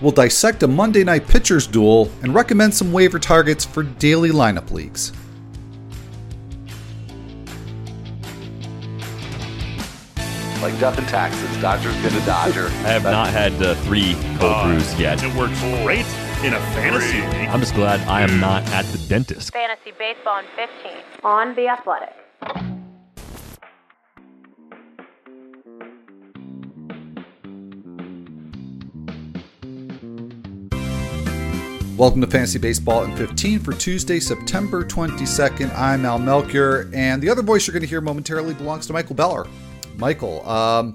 We'll dissect a Monday night pitchers duel and recommend some waiver targets for daily lineup leagues. Like death and taxes, Dodger's gonna Dodger. I have not had three cold brews yet. It worked great in a fantasy league. I'm just glad I am not at the dentist. Fantasy baseball in 15 on The Athletic. Welcome to Fantasy Baseball in 15 for Tuesday, September 22nd. I'm Al Melchior, and the other voice you're going to hear momentarily belongs to Michael Beller. Michael,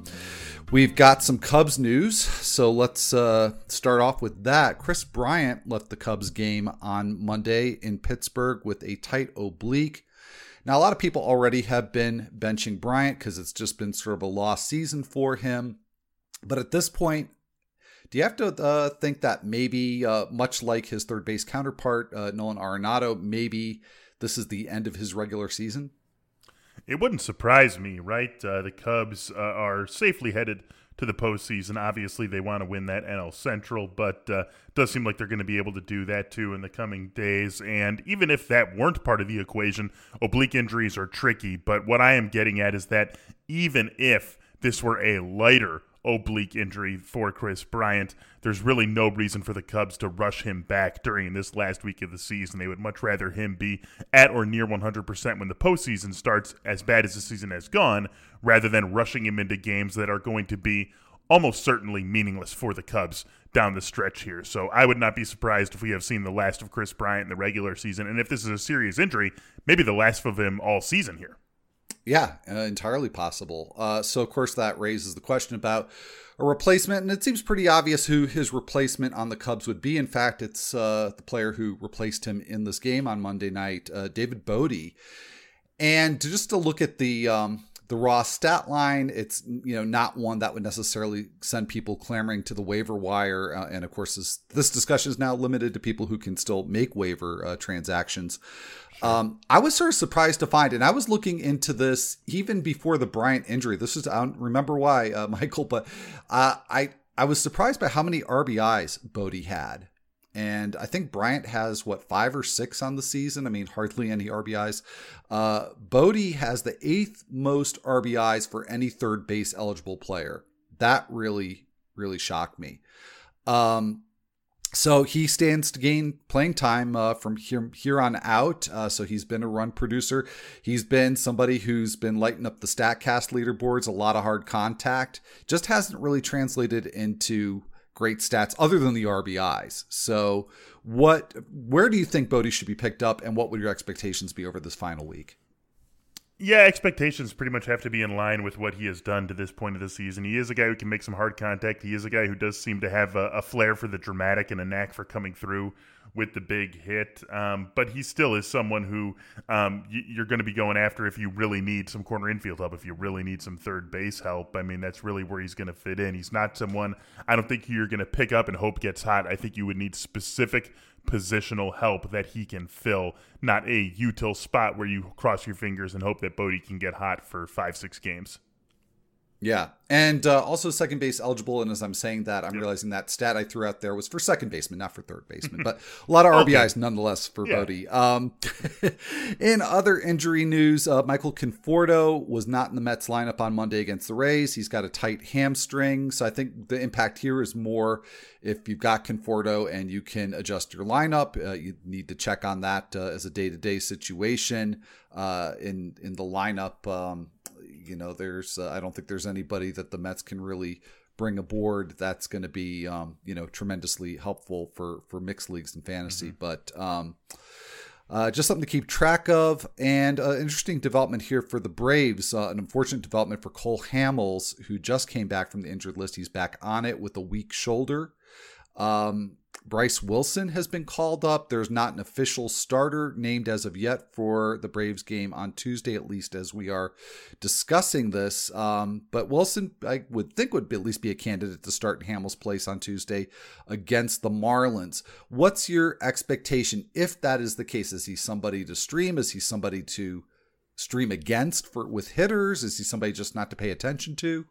we've got some Cubs news, so let's start off with that. Chris Bryant left the Cubs game on Monday in Pittsburgh with a tight oblique. Now, a lot of people already have been benching Bryant because it's just been sort of a lost season for him, but at this point, do you have to think that maybe, much like his third base counterpart, Nolan Arenado, maybe this is the end of his regular season? It wouldn't surprise me, right? The Cubs are safely headed to the postseason. Obviously, they want to win that NL Central, but it does seem like they're going to be able to do that, too, in the coming days. And even if that weren't part of the equation, oblique injuries are tricky. But what I am getting at is that even if this were a lighter oblique injury for Chris Bryant, there's really no reason for the Cubs to rush him back during this last week of the season. They would much rather him be at or near 100% when the postseason starts, as bad as the season has gone, rather than rushing him into games that are going to be almost certainly meaningless for the Cubs down the stretch here. So I would not be surprised if we have seen the last of Chris Bryant in the regular season. And if this is a serious injury, maybe the last of him all season here. Yeah, entirely possible. So, of course, that raises the question about a replacement, and it seems pretty obvious who his replacement on the Cubs would be. In fact, it's the player who replaced him in this game on Monday night, David Bote. And just to look at the raw stat line, it's not one that would necessarily send people clamoring to the waiver wire. And, of course, this discussion is now limited to people who can still make waiver transactions. I was sort of surprised to find, and I was looking into this even before the Bryant injury. This is, I don't remember why, Michael, but I was surprised by how many RBIs Bote had. And I think Bryant has, 5 or 6 on the season? I mean, hardly any RBIs. Bote has the 8th most RBIs for any third base eligible player. That really, really shocked me. So he stands to gain playing time from here on out. So he's been a run producer. He's been somebody who's been lighting up the StatCast leaderboards, a lot of hard contact. Just hasn't really translated into great stats other than the RBIs. So where do you think Bote should be picked up, and what would your expectations be over this final week? Yeah, expectations pretty much have to be in line with what he has done to this point of the season. He is a guy who can make some hard contact. He is a guy who does seem to have a flair for the dramatic and a knack for coming through with the big hit. But he still is someone who you're going to be going after if you really need some corner infield help, if you really need some third base help. I mean, that's really where he's going to fit in. He's not someone I don't think you're going to pick up and hope gets hot. I think you would need specific positional help that he can fill, not a util spot where you cross your fingers and hope that Bote can get hot for 5-6 games. Yeah, and also second base eligible, and as I'm saying that, I'm realizing that stat I threw out there was for second baseman, not for third baseman, but a lot of RBIs nonetheless for Bote. In other injury news, Michael Conforto was not in the Mets lineup on Monday against the Rays. He's got a tight hamstring, so I think the impact here is more if you've got Conforto and you can adjust your lineup. You need to check on that as a day-to-day situation in the lineup. There's I don't think there's anybody that the Mets can really bring aboard that's going to be, tremendously helpful for mixed leagues and fantasy. Mm-hmm. But just something to keep track of. And interesting development here for the Braves, an unfortunate development for Cole Hamels, who just came back from the injured list. He's back on it with a weak shoulder. Bryce Wilson has been called up. There's not an official starter named as of yet for the Braves game on Tuesday, at least as we are discussing this. But Wilson, I would think, would at least be a candidate to start in Hamels' place on Tuesday against the Marlins. What's your expectation if that is the case? Is he somebody to stream? Is he somebody to stream against with hitters? Is he somebody just not to pay attention to?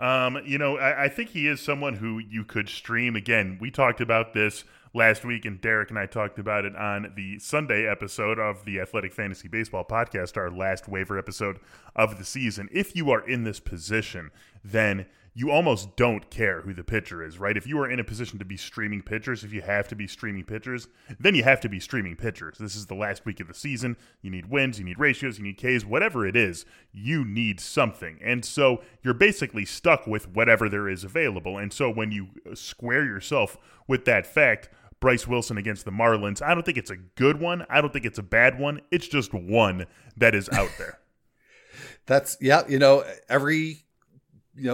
I think he is someone who you could stream. Again, we talked about this last week, and Derek and I talked about it on the Sunday episode of the Athletic Fantasy Baseball Podcast, our last waiver episode of the season. If you are in this position, then you almost don't care who the pitcher is, right? If you are in a position to be streaming pitchers, if you have to be streaming pitchers, then you have to be streaming pitchers. This is the last week of the season. You need wins, you need ratios, you need Ks, whatever it is, you need something. And so you're basically stuck with whatever there is available. And so when you square yourself with that fact, Bryce Wilson against the Marlins, I don't think it's a good one. I don't think it's a bad one. It's just one that is out there. Every...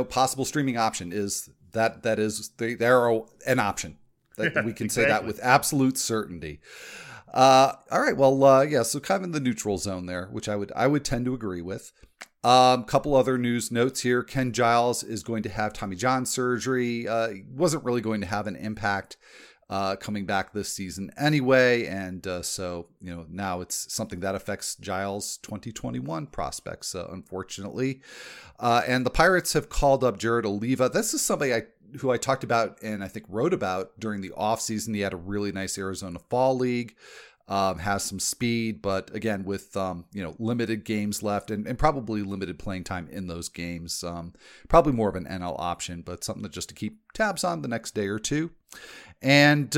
possible streaming option is an option that we can say that with absolute certainty. All right. Well, so kind of in the neutral zone there, which I would tend to agree with. Couple other news notes here. Ken Giles is going to have Tommy John surgery. Wasn't really going to have an impact coming back this season anyway. And so now it's something that affects Giles' 2021 prospects, unfortunately. And the Pirates have called up Jared Oliva. This is somebody who I talked about and I think wrote about during the offseason. He had a really nice Arizona Fall League, has some speed, but again, with limited games left and probably limited playing time in those games, probably more of an NL option, but something that just to keep tabs on the next day or two. And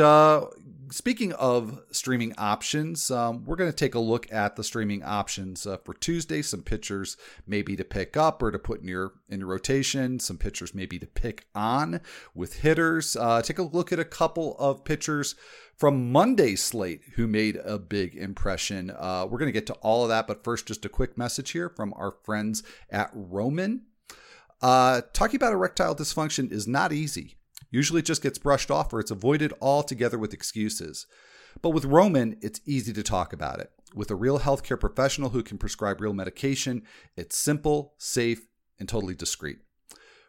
speaking of streaming options, we're going to take a look at the streaming options for Tuesday. Some pitchers maybe to pick up or to put in your rotation. Some pitchers maybe to pick on with hitters. Take a look at a couple of pitchers from Monday's slate who made a big impression. We're going to get to all of that, but first just a quick message here from our friends at Roman. Talking about erectile dysfunction is not easy. Usually it just gets brushed off or it's avoided altogether with excuses. But with Roman, it's easy to talk about it. With a real healthcare professional who can prescribe real medication, it's simple, safe, and totally discreet.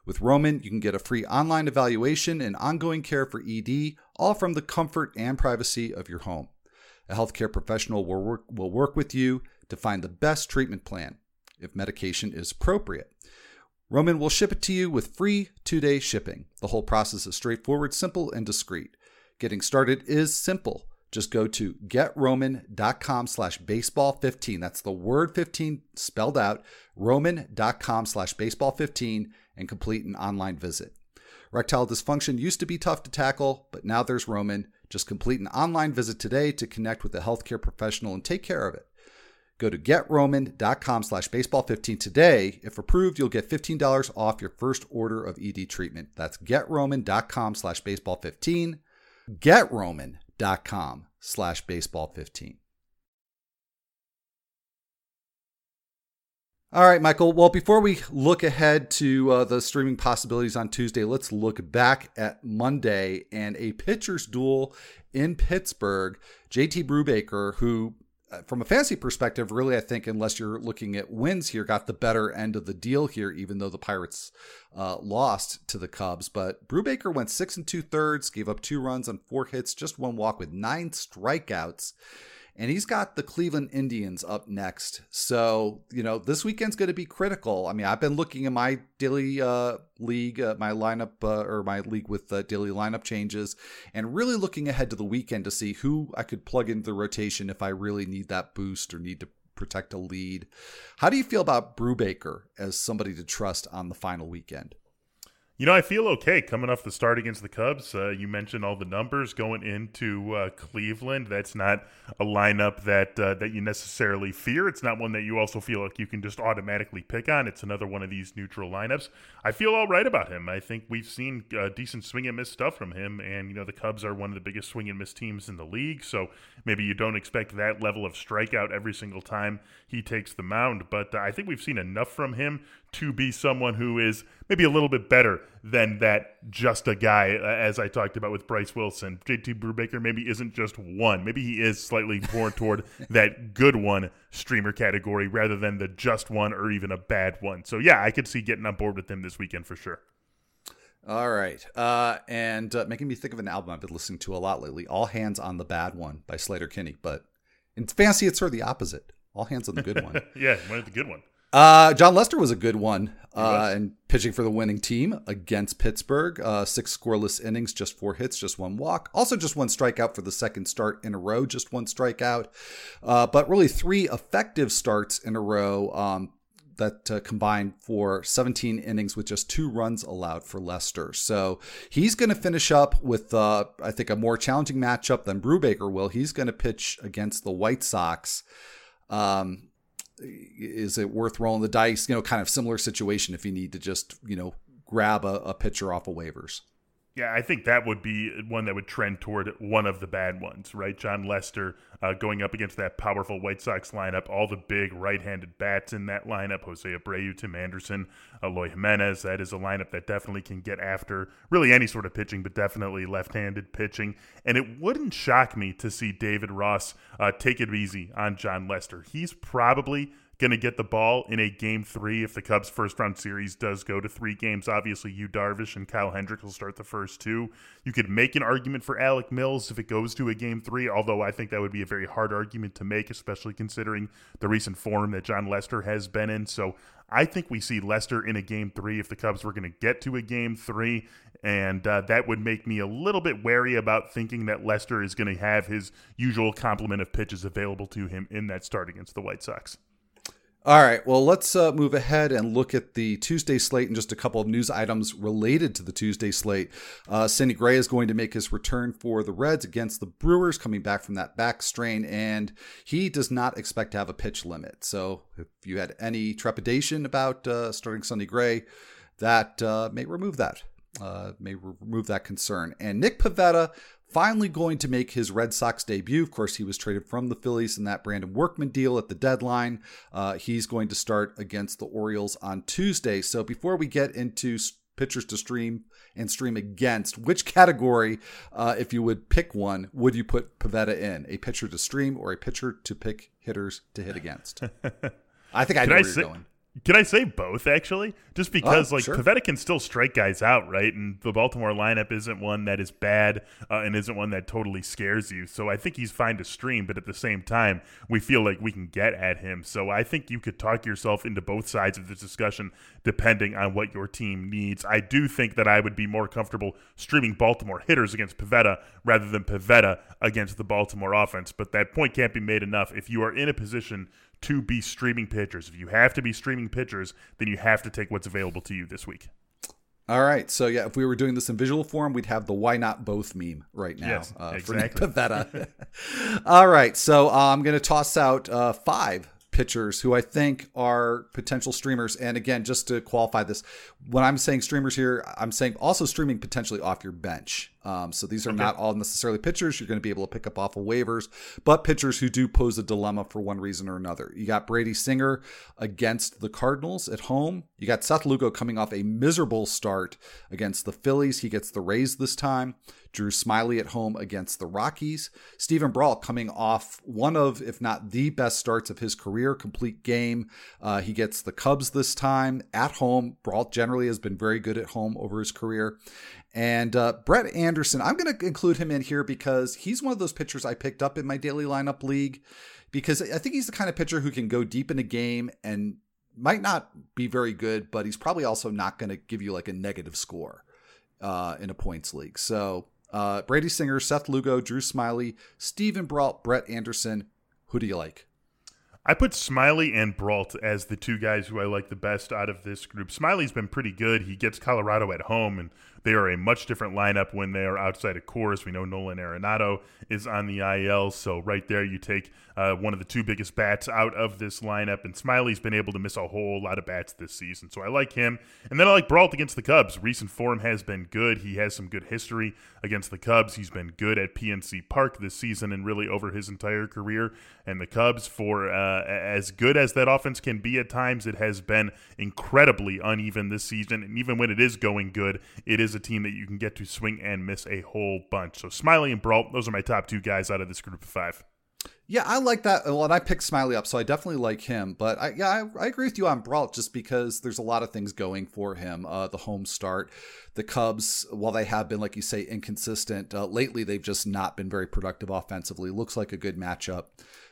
With Roman, you can get a free online evaluation and ongoing care for ED, all from the comfort and privacy of your home. A healthcare professional will work with you to find the best treatment plan, if medication is appropriate. Roman will ship it to you with free 2-day shipping. The whole process is straightforward, simple, and discreet. Getting started is simple. Just go to getroman.com/baseball15. That's the word 15 spelled out, roman.com/baseball15, and complete an online visit. Erectile dysfunction used to be tough to tackle, but now there's Roman. Just complete an online visit today to connect with a healthcare professional and take care of it. Go to getroman.com/baseball15 today. If approved, you'll get $15 off your first order of ED treatment. That's getroman.com/baseball15. Getroman.com/baseball15. All right, Michael. Well, before we look ahead to the streaming possibilities on Tuesday, let's look back at Monday and a pitcher's duel in Pittsburgh. JT Brubaker, who, from a fantasy perspective, really, I think, unless you're looking at wins here, got the better end of the deal here, even though the Pirates lost to the Cubs. But Brubaker went 6 2/3, gave up 2 runs on 4 hits, just 1 walk with 9 strikeouts. And he's got the Cleveland Indians up next. So, this weekend's going to be critical. I mean, I've been looking at my daily league, my lineup, or my league with daily lineup changes, and really looking ahead to the weekend to see who I could plug into the rotation if I really need that boost or need to protect a lead. How do you feel about Brubaker as somebody to trust on the final weekend? I feel okay coming off the start against the Cubs. You mentioned all the numbers going into Cleveland. That's not a lineup that you necessarily fear. It's not one that you also feel like you can just automatically pick on. It's another one of these neutral lineups. I feel all right about him. I think we've seen decent swing and miss stuff from him. And, the Cubs are one of the biggest swing and miss teams in the league. So maybe you don't expect that level of strikeout every single time he takes the mound. But I think we've seen enough from him to be someone who is maybe a little bit better than that, just a guy, as I talked about with Bryce Wilson. JT Brubaker maybe isn't just one. Maybe he is slightly more toward that good one streamer category rather than the just one or even a bad one. So, yeah, I could see getting on board with him this weekend for sure. All right. And making me think of an album I've been listening to a lot lately, All Hands on the Bad One by Slater Kinney. But in fantasy, it's sort of the opposite. All hands on the good one. Yeah, the good one. Jon Lester was a good one, and pitching for the winning team against Pittsburgh. 6 scoreless innings, just 4 hits, just 1 walk. Also just 1 strikeout for the second start in a row, just 1 strikeout. But really 3 effective starts in a row that combined for 17 innings with just 2 runs allowed for Lester. So he's going to finish up with, I think, a more challenging matchup than Brubaker will. He's going to pitch against the White Sox. Is it worth rolling the dice? You know, kind of similar situation if you need to just, you know, grab a pitcher off of waivers. Yeah, I think that would be one that would trend toward one of the bad ones, right? Jon Lester going up against that powerful White Sox lineup, all the big right-handed bats in that lineup, Jose Abreu, Tim Anderson, Eloy Jimenez. That is a lineup that definitely can get after really any sort of pitching, but definitely left-handed pitching. And it wouldn't shock me to see David Ross take it easy on Jon Lester. He's probably going to get the ball in a game 3 if the Cubs' first-round series does go to 3 games. Obviously, Yu Darvish and Kyle Hendricks will start the first 2. You could make an argument for Alec Mills if it goes to a game 3, although I think that would be a very hard argument to make, especially considering the recent form that Jon Lester has been in. So I think we see Lester in a game 3 if the Cubs were going to get to a game 3. And that would make me a little bit wary about thinking that Lester is going to have his usual complement of pitches available to him in that start against the White Sox. All right, well, let's move ahead and look at the Tuesday slate and just a couple of news items related to the Tuesday slate. Sonny Gray is going to make his return for the Reds against the Brewers, coming back from that back strain, and he does not expect to have a pitch limit. So if you had any trepidation about starting Sonny Gray, that may remove that concern. And Nick Pivetta finally going to make his Red Sox debut. Of course, he was traded from the Phillies in that Brandon Workman deal at the deadline. He's going to start against the Orioles on Tuesday. So before we get into pitchers to stream and stream against, which category, if you would pick one, would you put Pivetta in? A pitcher to stream or a pitcher to pick hitters to hit against? I think I know where you're going. Can I say both, actually? Just because, sure. Pivetta can still strike guys out, right? And the Baltimore lineup isn't one that is bad and isn't one that totally scares you. So I think he's fine to stream, but at the same time, we feel like we can get at him. So I think you could talk yourself into both sides of this discussion depending on what your team needs. I do think that I would be more comfortable streaming Baltimore hitters against Pivetta rather than Pivetta against the Baltimore offense. But that point can't be made enough. If you are in a position to be streaming pitchers, if you have to be streaming pitchers, then you have to take what's available to you this week. All right. So yeah, if we were doing this in visual form, we'd have the why not both meme right now. Yes, exactly. For Pivetta. All right. So I'm going to toss out 5 pitchers who I think are potential streamers. And again, just to qualify this, when I'm saying streamers here, I'm saying also streaming potentially off your bench. So these are not all necessarily pitchers you're going to be able to pick up off of waivers, but pitchers who do pose a dilemma for one reason or another. You got Brady Singer against the Cardinals at home. You got Seth Lugo coming off a miserable start against the Phillies. He gets the Rays this time. Drew Smyly at home against the Rockies. Steven Brault coming off one of, if not the best starts of his career, complete game. He gets the Cubs this time at home. Brault generally has been very good at home over his career. And Brett Anderson, I'm going to include him in here because he's one of those pitchers I picked up in my daily lineup league because I think he's the kind of pitcher who can go deep in a game and might not be very good, but he's probably also not going to give you like a negative score in a points league. So Brady Singer, Seth Lugo, Drew Smyly, Steven Brault, Brett Anderson. Who do you like? I put Smyly and Brault as the 2 guys who I like the best out of this group. Smiley's been pretty good. He gets Colorado at home, and they are a much different lineup when they are outside of Coors. We know Nolan Arenado is on the IL, so right there you take one of the 2 biggest bats out of this lineup, and Smiley's been able to miss a whole lot of bats this season, so I like him. And then I like Brault against the Cubs. Recent form has been good. He has some good history against the Cubs. He's been good at PNC Park this season and really over his entire career, and the Cubs for as good as that offense can be at times, it has been incredibly uneven this season. And even when it is going good, it is a team that you can get to swing and miss a whole bunch. So Smyly and Brault, those are my top 2 guys out of this group of 5. Yeah, I like that. Well, and I picked Smyly up, so I definitely like him. But I agree with you on Brault just because there's a lot of things going for him. The home start, the Cubs, while they have been, like you say, inconsistent lately, they've just not been very productive offensively. Looks like a good matchup.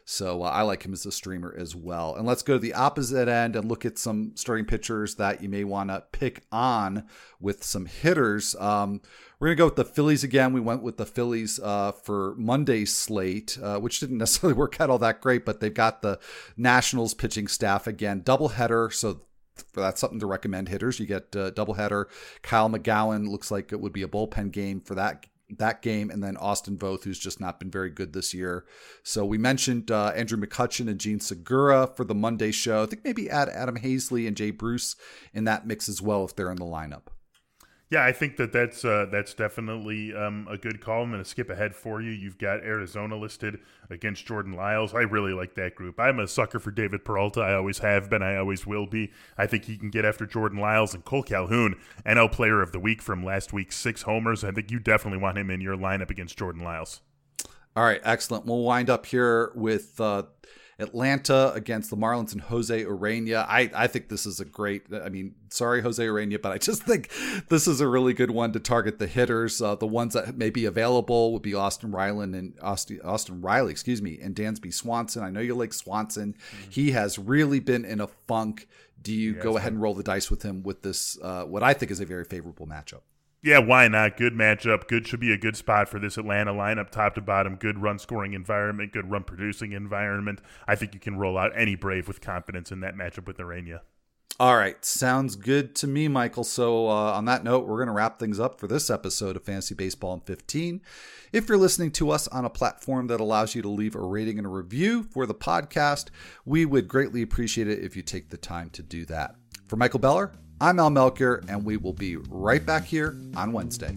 So I like him as a streamer as well. And let's go to the opposite end and look at some starting pitchers that you may want to pick on with some hitters. We're going to go with the Phillies again. We went with the Phillies for Monday's slate, which didn't necessarily work out all that great, but they've got the Nationals pitching staff again. Doubleheader, so that's something to recommend hitters. You get a doubleheader. Kyle McGowan looks like it would be a bullpen game for that game, and then Austin Voth, who's just not been very good this year. So we mentioned Andrew McCutchen and Gene Segura for the Monday show. I think maybe add Adam Hazley and Jay Bruce in that mix as well if they're in the lineup. Yeah, I think that's definitely a good call. I'm going to skip ahead for you. You've got Arizona listed against Jordan Lyles. I really like that group. I'm a sucker for David Peralta. I always have been. I always will be. I think he can get after Jordan Lyles and Cole Calhoun, NL Player of the Week from last week's 6 homers. I think you definitely want him in your lineup against Jordan Lyles. All right, excellent. We'll wind up here with Atlanta against the Marlins and Jose Ureña. I think this is a great, I mean, sorry, Jose Ureña, but I just think this is a really good one to target the hitters. The ones that may be available would be Austin Riley, and Dansby Swanson. I know you like Swanson. Mm-hmm. He has really been in a funk. Do you go ahead and roll the dice with him with this, what I think is a very favorable matchup? Yeah, why not? Good matchup. Good, should be a good spot for this Atlanta lineup, top to bottom. Good run-scoring environment, good run-producing environment. I think you can roll out any Brave with confidence in that matchup with Ureña. All right. Sounds good to me, Michael. So on that note, we're going to wrap things up for this episode of Fantasy Baseball in 15. If you're listening to us on a platform that allows you to leave a rating and a review for the podcast, we would greatly appreciate it if you take the time to do that. For Michael Beller, I'm Al Melchior, and we will be right back here on Wednesday.